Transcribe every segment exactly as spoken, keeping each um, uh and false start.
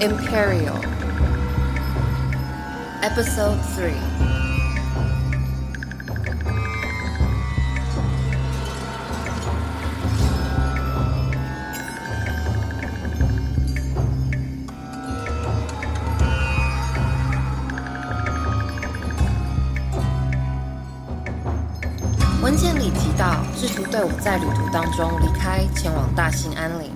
Imperial, Episode three.文件里提到，制图队伍在旅途当中离开，前往大兴安岭。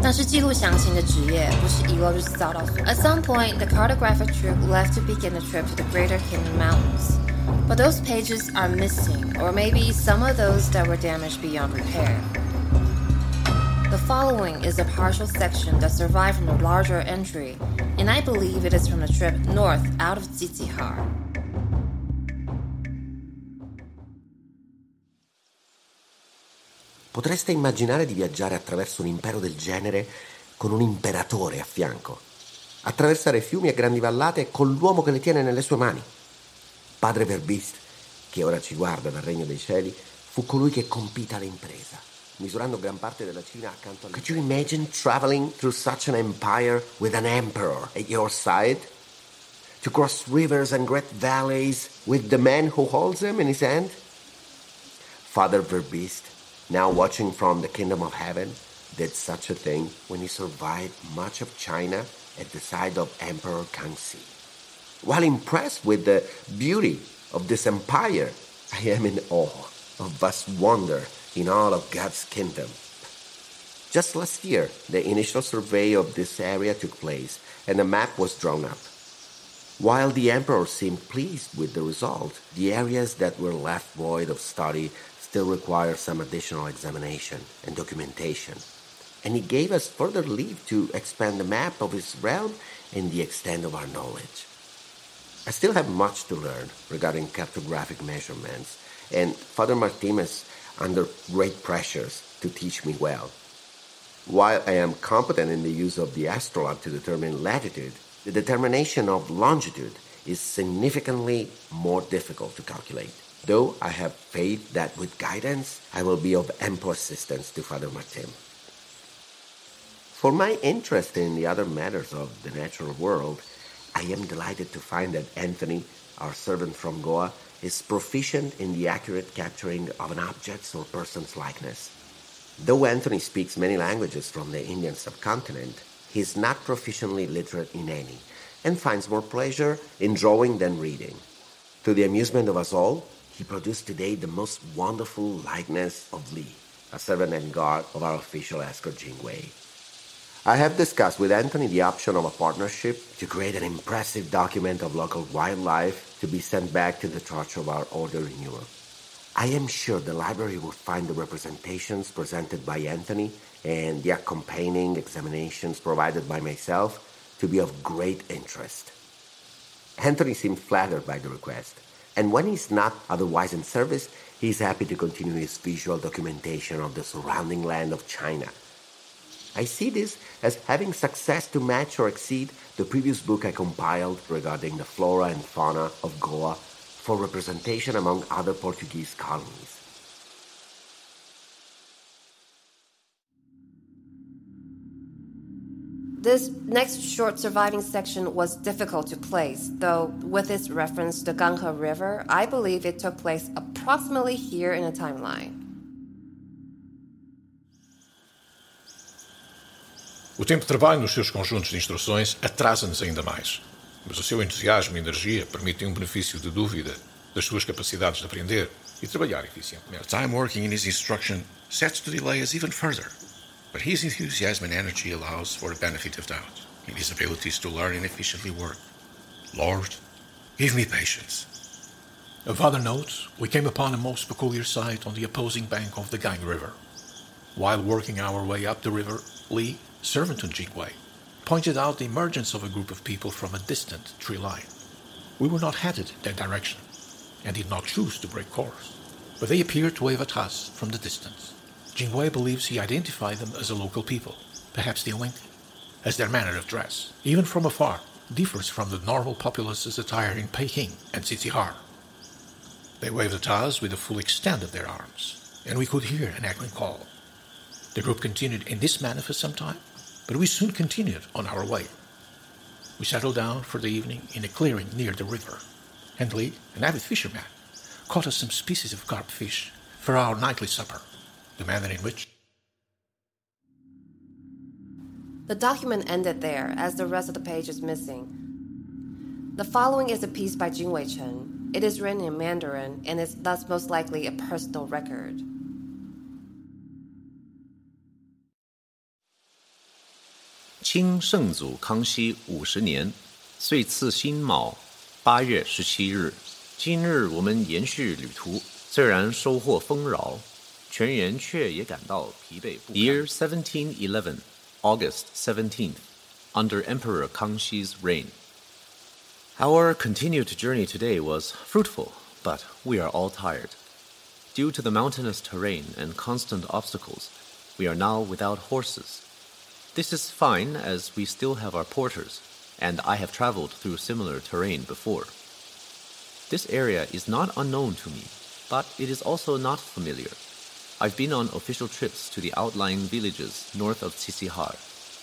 但是记录详情的职业不是遗落就是遭到损害。At some point, the cartographer troop left to begin the trip to the Greater Khingan Mountains, but those pages are missing, or maybe some of those that were damaged beyond repair. The following is a partial section that survived from the larger entry, and I believe it is from the trip north out of Qiqihar. Potreste immaginare di viaggiare attraverso un impero del genere con un imperatore a fianco, attraversare fiumi e grandi vallate con l'uomo che le tiene nelle sue mani. Padre Verbist, che ora ci guarda dal regno dei cieli, fu colui che compì tale impresa, misurando gran parte della Cina accanto al... Could you imagine traveling through such an empire with an emperor at your side? To cross rivers and great valleys with the man who holds them in his hand? Father Verbist, now watching from the kingdom of heaven, did such a thing when he survived much of China at the side of Emperor Kangxi. While impressed with the beauty of this empire, I am in awe of vast wonder in all of God's kingdom. Just last year, the initial survey of this area took place and a map was drawn up. While the emperor seemed pleased with the result, the areas that were left void of study still require some additional examination and documentation, and he gave us further leave to expand the map of his realm and the extent of our knowledge. I still have much to learn regarding cartographic measurements, and Father Martim is under great pressures to teach me well. While I am competent in the use of the astrolabe to determine latitude, the determination of longitude is significantly more difficult to calculate. Though I have faith that with guidance, I will be of ample assistance to Father Martim. For my interest in the other matters of the natural world, I am delighted to find that Anthony, our servant from Goa, is proficient in the accurate capturing of an object's or person's likeness. Though Anthony speaks many languages from the Indian subcontinent, he is not proficiently literate in any, and finds more pleasure in drawing than reading. To the amusement of us all, he produced today the most wonderful likeness of Li, a servant and guard of our official escort Jingwei. I have discussed with Anthony the option of a partnership to create an impressive document of local wildlife to be sent back to the Church of our Order in Europe. I am sure the library will find the representations presented by Anthony and the accompanying examinations provided by myself to be of great interest. Anthony seemed flattered by the request, and when he's not otherwise in service, he is happy to continue his visual documentation of the surrounding land of China. I see this as having success to match or exceed the previous book I compiled regarding the flora and fauna of Goa for representation among other Portuguese colonies. This next short surviving section was difficult to place, though with its reference to Gang River, I believe it took place approximately here in a timeline. O tempo de trabalho nos seus conjuntos de instruções atrasa-nos ainda mais, mas o seu entusiasmo e energia permitem um benefício de dúvida das suas capacidades de aprender e trabalhar eficientemente. Time working in his instruction sets the delays even further. But his enthusiasm and energy allows for the benefit of doubt in his abilities to learn and efficiently work. Lord, give me patience. Of other notes, we came upon a most peculiar sight on the opposing bank of the Gang River. While working our way up the river, Li, servant to Jingwei, pointed out the emergence of a group of people from a distant tree line. We were not headed that direction and did not choose to break course, but they appeared to wave at us from the distance. Jingwei believes he identified them as a local people, perhaps the Oeng, as their manner of dress, even from afar, differs from the normal populace's attire in Peking and Qiqihar. They waved at us with the full extent of their arms, and we could hear an echoing call. The group continued in this manner for some time, but we soon continued on our way, We settled down for the evening in a clearing near the river, and Li, an avid fisherman, caught us some species of carp fish for our nightly supper, the manner in which... The document ended there, as the rest of the page is missing. The following is a piece by Jingwei Chen. It is written in Mandarin, and is thus most likely a personal record. Qing Shengzu Kangxi fifty年，岁次辛卯八月十七日。今日我们延续旅途，虽然收获丰饶，全员却也感到疲惫不堪。Year seventeen eleven. August seventeenth, under Emperor Kangxi's reign. Our continued journey today was fruitful, but we are all tired. Due to the mountainous terrain and constant obstacles, we are now without horses. This is fine, as we still have our porters, and I have traveled through similar terrain before. This area is not unknown to me, but it is also not familiar. I've been on official trips to the outlying villages north of Qiqihar,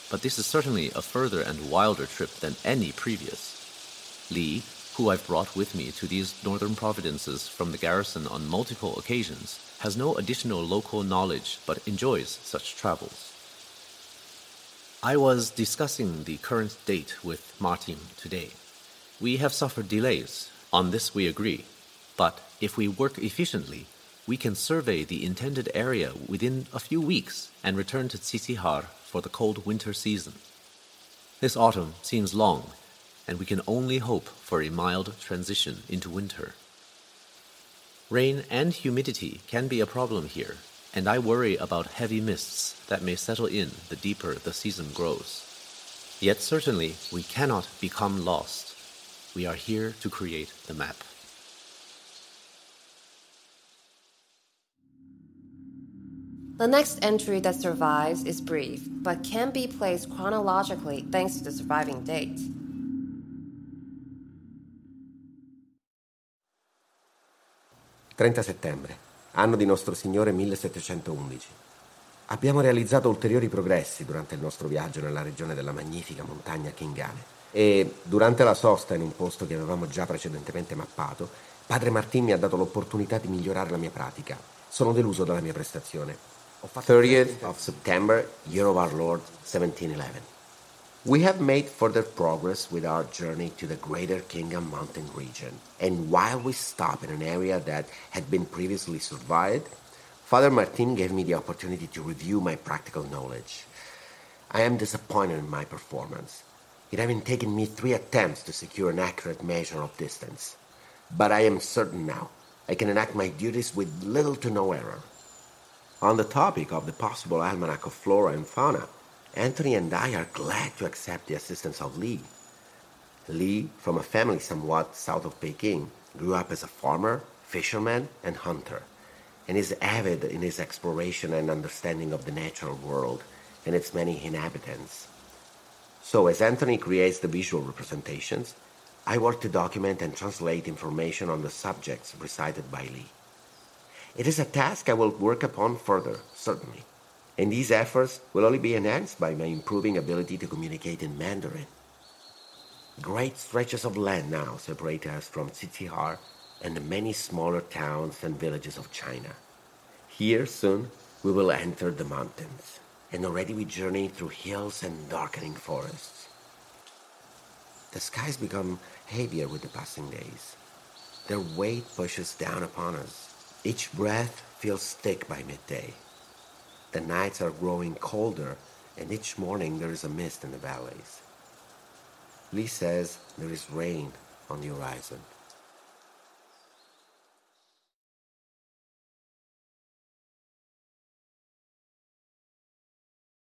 but this is certainly a further and wilder trip than any previous. Li, who I've brought with me to these northern provinces from the garrison on multiple occasions, has no additional local knowledge but enjoys such travels. I was discussing the current date with Martim today. We have suffered delays, on this we agree, but if we work efficiently, we can survey the intended area within a few weeks and return to Qiqihar for the cold winter season. This autumn seems long, and we can only hope for a mild transition into winter. Rain and humidity can be a problem here, and I worry about heavy mists that may settle in the deeper the season grows. Yet certainly we cannot become lost. We are here to create the map. The next entry that survives is brief, but can be placed chronologically thanks to the surviving date. trenta settembre, anno di Nostro Signore millesettecentoundici. Abbiamo realizzato ulteriori progressi durante il nostro viaggio nella regione della magnifica montagna Kingane e, durante la sosta in un posto che avevamo già precedentemente mappato, Padre Martin mi ha dato l'opportunità di migliorare la mia pratica. Sono deluso dalla mia prestazione. thirtieth of September, year of our Lord, seventeen eleven. We have made further progress with our journey to the Greater Khingan Mountain region, and while we stop in an area that had been previously surveyed, Father Martin gave me the opportunity to review my practical knowledge. I am disappointed in my performance. It having taken me three attempts to secure an accurate measure of distance, but I am certain now I can enact my duties with little to no error. On the topic of the possible almanac of flora and fauna, Anthony and I are glad to accept the assistance of Li. Li, from a family somewhat south of Peking, grew up as a farmer, fisherman, and hunter, and is avid in his exploration and understanding of the natural world and its many inhabitants. So, as Anthony creates the visual representations, I work to document and translate information on the subjects recited by Li. It is a task I will work upon further, certainly, and these efforts will only be enhanced by my improving ability to communicate in Mandarin. Great stretches of land now separate us from Qiqihar and the many smaller towns and villages of China. Here soon we will enter the mountains, and already we journey through hills and darkening forests. The skies become heavier with the passing days. Their weight pushes down upon us. Each breath feels thick by midday. The nights are growing colder, and each morning there is a mist in the valleys. Li says there is rain on the horizon.